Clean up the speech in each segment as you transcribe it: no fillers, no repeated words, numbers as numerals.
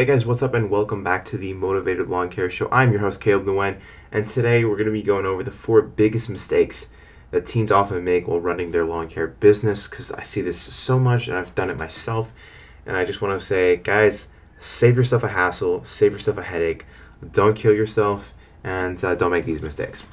Hey guys, what's up and welcome back to the Mowtivated Lawncare Show. I'm your host, Caleb Nguyen, and today we're going to be going over the 4 biggest mistakes that teens often make while running their lawn care business, because I see this so much and I've done it myself, and I just want to say, guys, save yourself a hassle, save yourself a headache, don't kill yourself, and don't make these mistakes.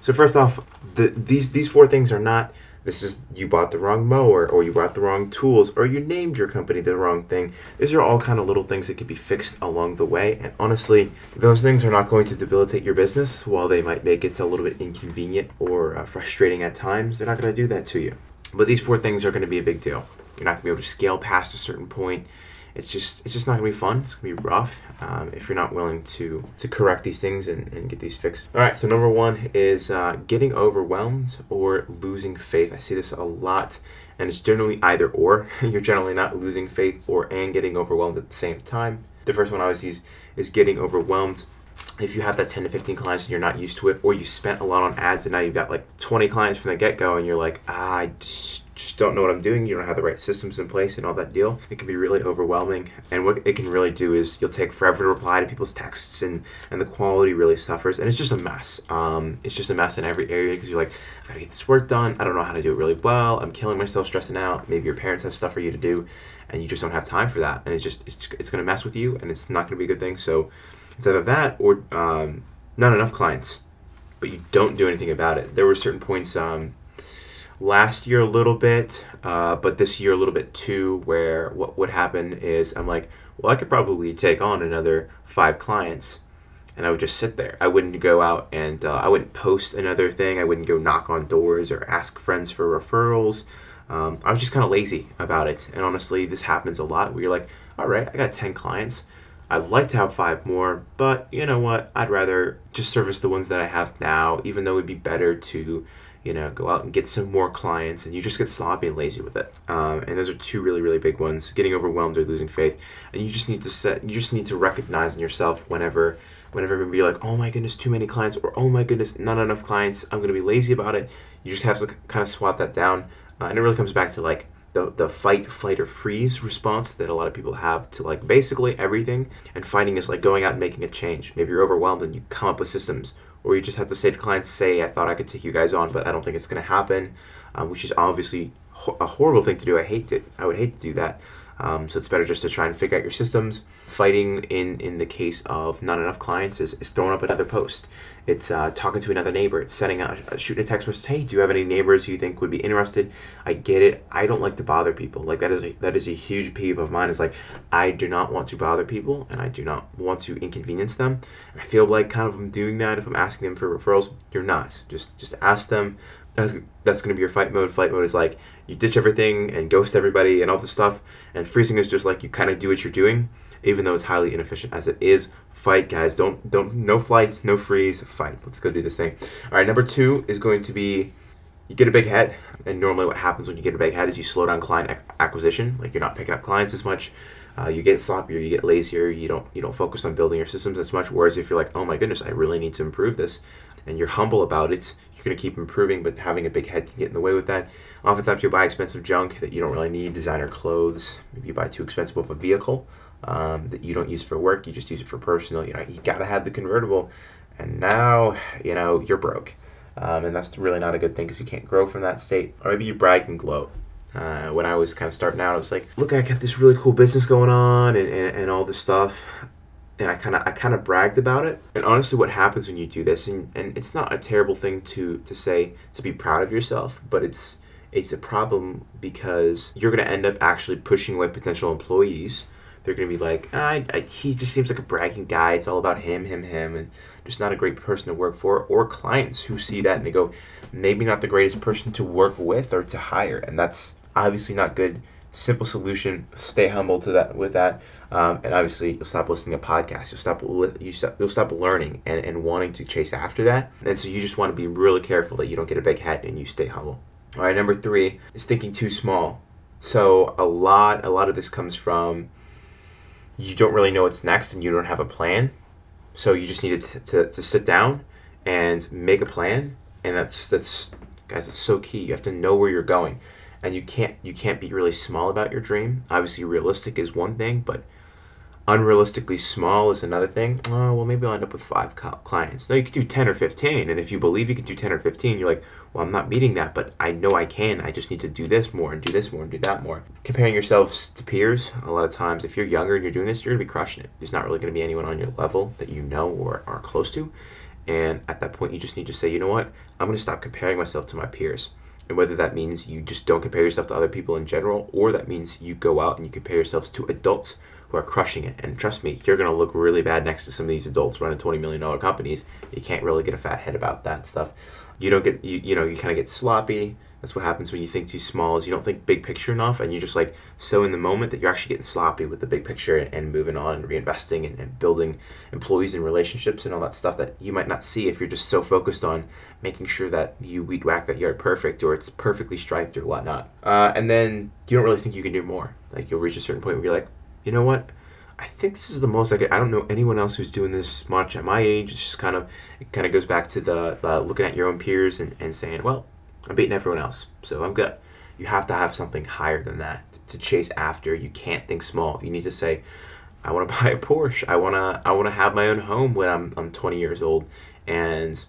So first off, these 4 things are not, this is you bought the wrong mower, or you bought the wrong tools, or you named your company the wrong thing. These are all kind of little things that can be fixed along the way. And honestly, those things are not going to debilitate your business. While they might make it a little bit inconvenient or frustrating at times, they're not going to do that to you. But these 4 things are going to be a big deal. You're not going to be able to scale past a certain point. It's just not going to be fun. It's going to be rough if you're not willing to correct these things and get these fixed. All right, so number 1 is getting overwhelmed or losing faith. I see this a lot, and it's generally either or. You're generally not losing faith and getting overwhelmed at the same time. The first one I always use is getting overwhelmed. If you have that 10 to 15 clients and you're not used to it, or you spent a lot on ads and now you've got like 20 clients from the get-go and you're like, I just don't know what I'm doing, you don't have the right systems in place and all that deal, it can be really overwhelming. And what it can really do is you'll take forever to reply to people's texts, and the quality really suffers, and it's just a mess. It's just a mess in every area, because you're like, I gotta get this work done, I don't know how to do it really well, I'm killing myself stressing out. Maybe your parents have stuff for you to do and you just don't have time for that, and it's gonna mess with you, and it's not gonna be a good thing. So it's either that or not enough clients, but you don't do anything about it. There were certain points last year a little bit, but this year a little bit too, where what would happen is I'm like, well, I could probably take on another 5 clients, and I would just sit there. I wouldn't go out and I wouldn't post another thing. I wouldn't go knock on doors or ask friends for referrals. I was just kind of lazy about it. And honestly, this happens a lot, where you're like, all right, I got 10 clients. I'd like to have 5 more, but you know what? I'd rather just service the ones that I have now, even though it'd be better to, go out and get some more clients, and you just get sloppy and lazy with it. And those are 2 really, really big ones, getting overwhelmed or losing faith. And you just need to recognize in yourself whenever maybe you're like, oh my goodness, too many clients, or oh my goodness, not enough clients, I'm going to be lazy about it. You just have to kind of swat that down. And it really comes back to like, the fight, flight, or freeze response that a lot of people have to like basically everything. And fighting is like going out and making a change. Maybe you're overwhelmed and you come up with systems, or you just have to say to clients, I thought I could take you guys on, but I don't think it's going to happen, which is obviously a horrible thing to do. I would hate to do that. So it's better just to try and figure out your systems. Fighting in the case of not enough clients is throwing up another post. It's talking to another neighbor. It's shooting a text message. Hey, do you have any neighbors you think would be interested? I get it. I don't like to bother people. Like that is a huge peeve of mine. It's like, I do not want to bother people, and I do not want to inconvenience them. And I feel like kind of I'm doing that if I'm asking them for referrals. You're not. Just ask them. That's going to be your fight mode. Flight mode is like you ditch everything and ghost everybody and all this stuff. And freezing is just like you kind of do what you're doing, even though it's highly inefficient as it is. Fight, guys. Don't. No flight, no freeze. Fight. Let's go do this thing. All right. Number 2 is going to be you get a big head. And normally what happens when you get a big head is you slow down client acquisition. Like you're not picking up clients as much. You get sloppier. You get lazier. You don't focus on building your systems as much. Whereas if you're like, oh my goodness, I really need to improve this, and you're humble about it, you're going to keep improving, but having a big head can get in the way with that. Oftentimes you'll buy expensive junk that you don't really need, designer clothes, maybe you buy too expensive of a vehicle that you don't use for work, you just use it for personal. You got to have the convertible, and now, you're broke. And that's really not a good thing, because you can't grow from that state. Or maybe you brag and gloat. When I was kind of starting out, I was like, look, I got this really cool business going on and all this stuff. And I kind of bragged about it. And honestly, what happens when you do this, and it's not a terrible thing to say, to be proud of yourself, but it's a problem, because you're going to end up actually pushing away potential employees. They're going to be like, he just seems like a bragging guy. It's all about him, and just not a great person to work for. Or clients who see that and they go, maybe not the greatest person to work with or to hire. And that's obviously not good. Simple solution: stay humble to that. With that, and obviously, you'll stop listening to podcasts. You'll stop learning and wanting to chase after that. And so, you just want to be really careful that you don't get a big head and you stay humble. All right, number 3 is thinking too small. So a lot of this comes from you don't really know what's next and you don't have a plan. So you just need to sit down and make a plan. And that's guys, that's so key. You have to know where you're going. And you can't be really small about your dream. Obviously, realistic is one thing, but unrealistically small is another thing. Oh, well, maybe I'll end up with 5 clients. No, you could do 10 or 15. And if you believe you could do 10 or 15, you're like, well, I'm not meeting that, but I know I can. I just need to do this more and do this more and do that more. Comparing yourselves to peers, a lot of times, if you're younger and you're doing this, you're going to be crushing it. There's not really going to be anyone on your level that you know or are close to. And at that point, you just need to say, you know what? I'm going to stop comparing myself to my peers. And whether that means you just don't compare yourself to other people in general, or that means you go out and you compare yourselves to adults who are crushing it. And trust me, you're going to look really bad next to some of these adults running $20 million companies. You can't really get a fat head about that stuff. You don't get, you kind of get sloppy. That's what happens when you think too small, is you don't think big picture enough. And you're just like so in the moment that you're actually getting sloppy with the big picture and moving on and reinvesting and building employees and relationships and all that stuff that you might not see if you're just so focused on making sure that you weed whack that yard perfect or it's perfectly striped or whatnot. And then you don't really think you can do more. Like you'll reach a certain point where you're like, you know what? I think this is the most I could. I don't know anyone else who's doing this much at my age. It's just kind of goes back to the looking at your own peers and saying, well, I'm beating everyone else, so I'm good. You have to have something higher than that to chase after. You can't think small. You need to say, I want to buy a Porsche. I want to have my own home when I'm 20 years old, and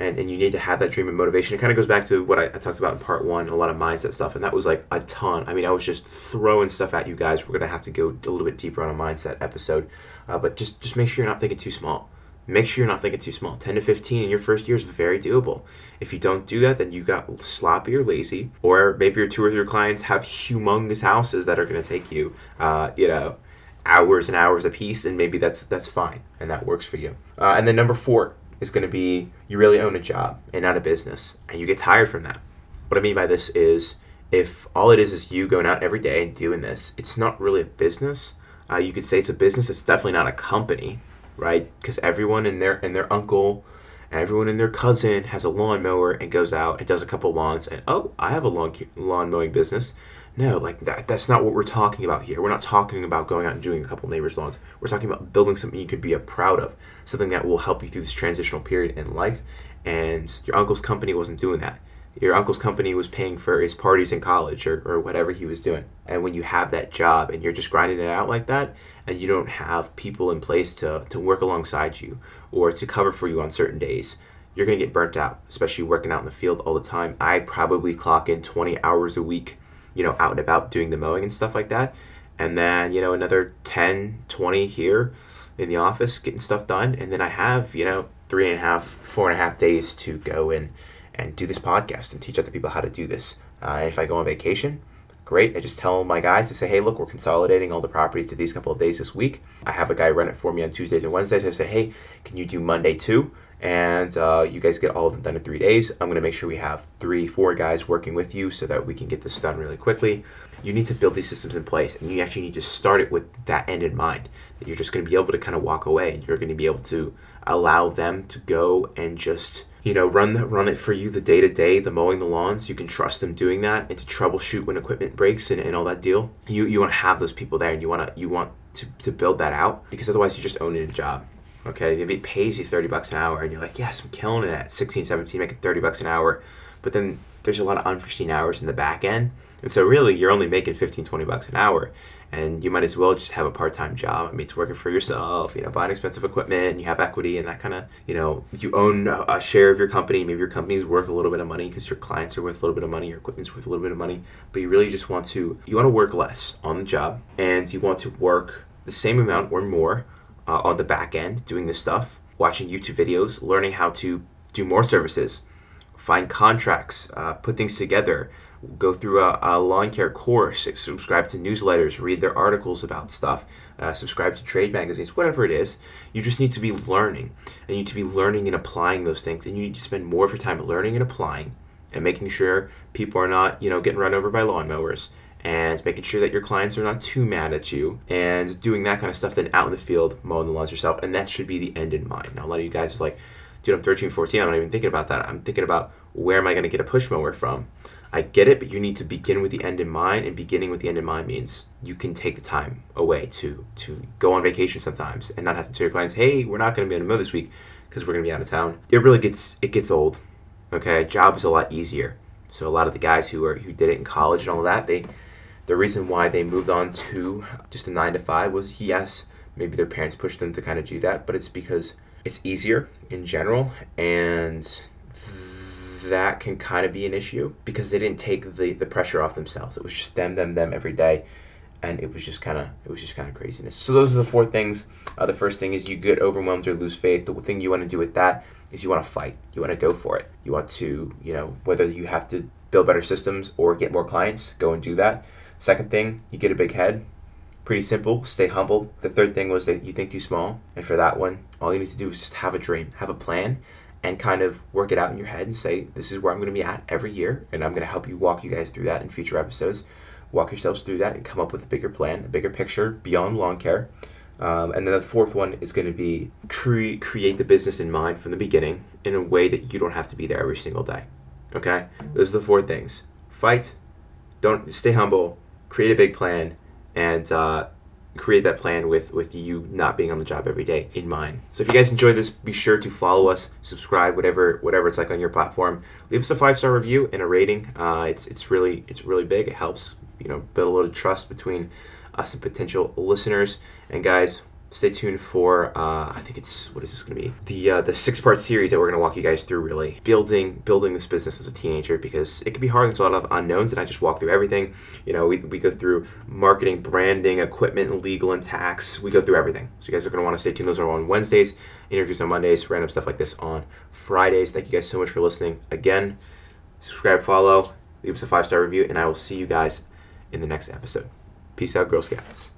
you need to have that dream and motivation. It kind of goes back to what I talked about in part one, a lot of mindset stuff, and that was like a ton. I mean, I was just throwing stuff at you guys. We're going to have to go a little bit deeper on a mindset episode, but just make sure you're not thinking too small. 10 to 15 in your first year is very doable. If you don't do that, then you got sloppy or lazy, or maybe your 2 or 3 clients have humongous houses that are going to take you, hours and hours a piece, and maybe that's fine, and that works for you. And then number 4 is going to be you really own a job and not a business, and you get tired from that. What I mean by this is if all it is you going out every day and doing this, it's not really a business. You could say it's a business. It's definitely not a company. Right? Because everyone and their uncle, everyone and their cousin has a lawnmower and goes out and does a couple lawns and, oh, I have a lawn mowing business. No, like that's not what we're talking about here. We're not talking about going out and doing a couple neighbors' lawns. We're talking about building something you could be proud of, something that will help you through this transitional period in life. And your uncle's company wasn't doing that. Your uncle's company was paying for his parties in college or whatever he was doing. And when you have that job and you're just grinding it out like that, and you don't have people in place to work alongside you or to cover for you on certain days, you're going to get burnt out, especially working out in the field all the time. I probably clock in 20 hours a week, out and about doing the mowing and stuff like that. And then, another 10, 20 here in the office getting stuff done. And then I have, 4.5 days to go and do this podcast and teach other people how to do this. And if I go on vacation, great. I just tell my guys to say, hey, look, we're consolidating all the properties to these couple of days this week. I have a guy run it for me on Tuesdays and Wednesdays. I say, hey, can you do Monday too? And you guys get all of them done in 3 days. I'm going to make sure we have 3-4 guys working with you so that we can get this done really quickly. You need to build these systems in place, and you actually need to start it with that end in mind. You're just going to be able to kind of walk away, and you're going to be able to allow them to go and just run it for you, the day-to-day, the mowing the lawns. You can trust them doing that and to troubleshoot when equipment breaks and all that deal. You want to have those people there, and you want to build that out, because otherwise you're just owning a job. Okay, maybe it pays you $30 an hour, and you're like, yes, I'm killing it at 16, 17, making $30 an hour. But then there's a lot of unforeseen hours in the back end. And so really, you're only making $15-$20 an hour, and you might as well just have a part-time job. I mean, it's working for yourself, buying expensive equipment, and you have equity, and that kind of, you own a share of your company. Maybe your company's worth a little bit of money because your clients are worth a little bit of money, your equipment's worth a little bit of money, but you really just want to work less on the job, and you want to work the same amount or more on the back end, doing this stuff, watching YouTube videos, learning how to do more services, find contracts, put things together, go through a lawn care course, subscribe to newsletters, read their articles about stuff, subscribe to trade magazines, whatever it is. You just need to be learning. And you need to be learning and applying those things. And you need to spend more of your time learning and applying and making sure people are not, getting run over by lawnmowers, and making sure that your clients are not too mad at you, and doing that kind of stuff, then out in the field, mowing the lawns yourself. And that should be the end in mind. Now, a lot of you guys are like, dude, I'm 13, 14. I'm not even thinking about that. I'm thinking about, where am I going to get a push mower from? I get it, but you need to begin with the end in mind, and beginning with the end in mind means you can take the time away to go on vacation sometimes and not have to tell your clients, hey, we're not going to be able to mow this week because we're going to be out of town. It really gets old, okay? A job is a lot easier. So a lot of the guys who did it in college and all that, they The reason why they moved on to just a 9-to-5 was, yes, maybe their parents pushed them to kind of do that, but it's because it's easier in general, and that can kind of be an issue because they didn't take the pressure off themselves. It was just them every day, and it was just kind of craziness. So those are the four things. The first thing is you get overwhelmed or lose faith. The thing you want to do with that is you want to fight. You want to go for it. You want to, whether you have to build better systems or get more clients, go and do that. Second thing, you get a big head. Pretty simple. Stay humble. The third thing was that you think too small. And for that one, all you need to do is just have a dream, have a plan, and kind of work it out in your head and say, this is where I'm going to be at every year. And I'm going to help you walk you guys through that in future episodes. Walk yourselves through that and come up with a bigger plan, a bigger picture beyond lawn care. And then the fourth one is going to be create the business in mind from the beginning in a way that you don't have to be there every single day. Okay? Those are the four things. Fight. Don't stay humble. Create a big plan. And create that plan with you not being on the job every day in mind. So if you guys enjoyed this, be sure to follow us, subscribe, whatever it's like on your platform. Leave us a 5-star review and a rating. It's really big. It helps build a little trust between us and potential listeners. And guys, stay tuned for I think it's, what is this going to be, the 6-part series that we're going to walk you guys through, really building this business as a teenager, because it can be hard. There's a lot of unknowns, and I just walk through everything. We go through marketing, branding, equipment, legal, and tax. We go through everything, so you guys are going to want to stay tuned. Those are on Wednesdays, interviews on Mondays, random stuff like this on Fridays. Thank you guys so much for listening. Again, subscribe, follow, leave us a 5-star review, and I will see you guys in the next episode. Peace out, Girl Scouts.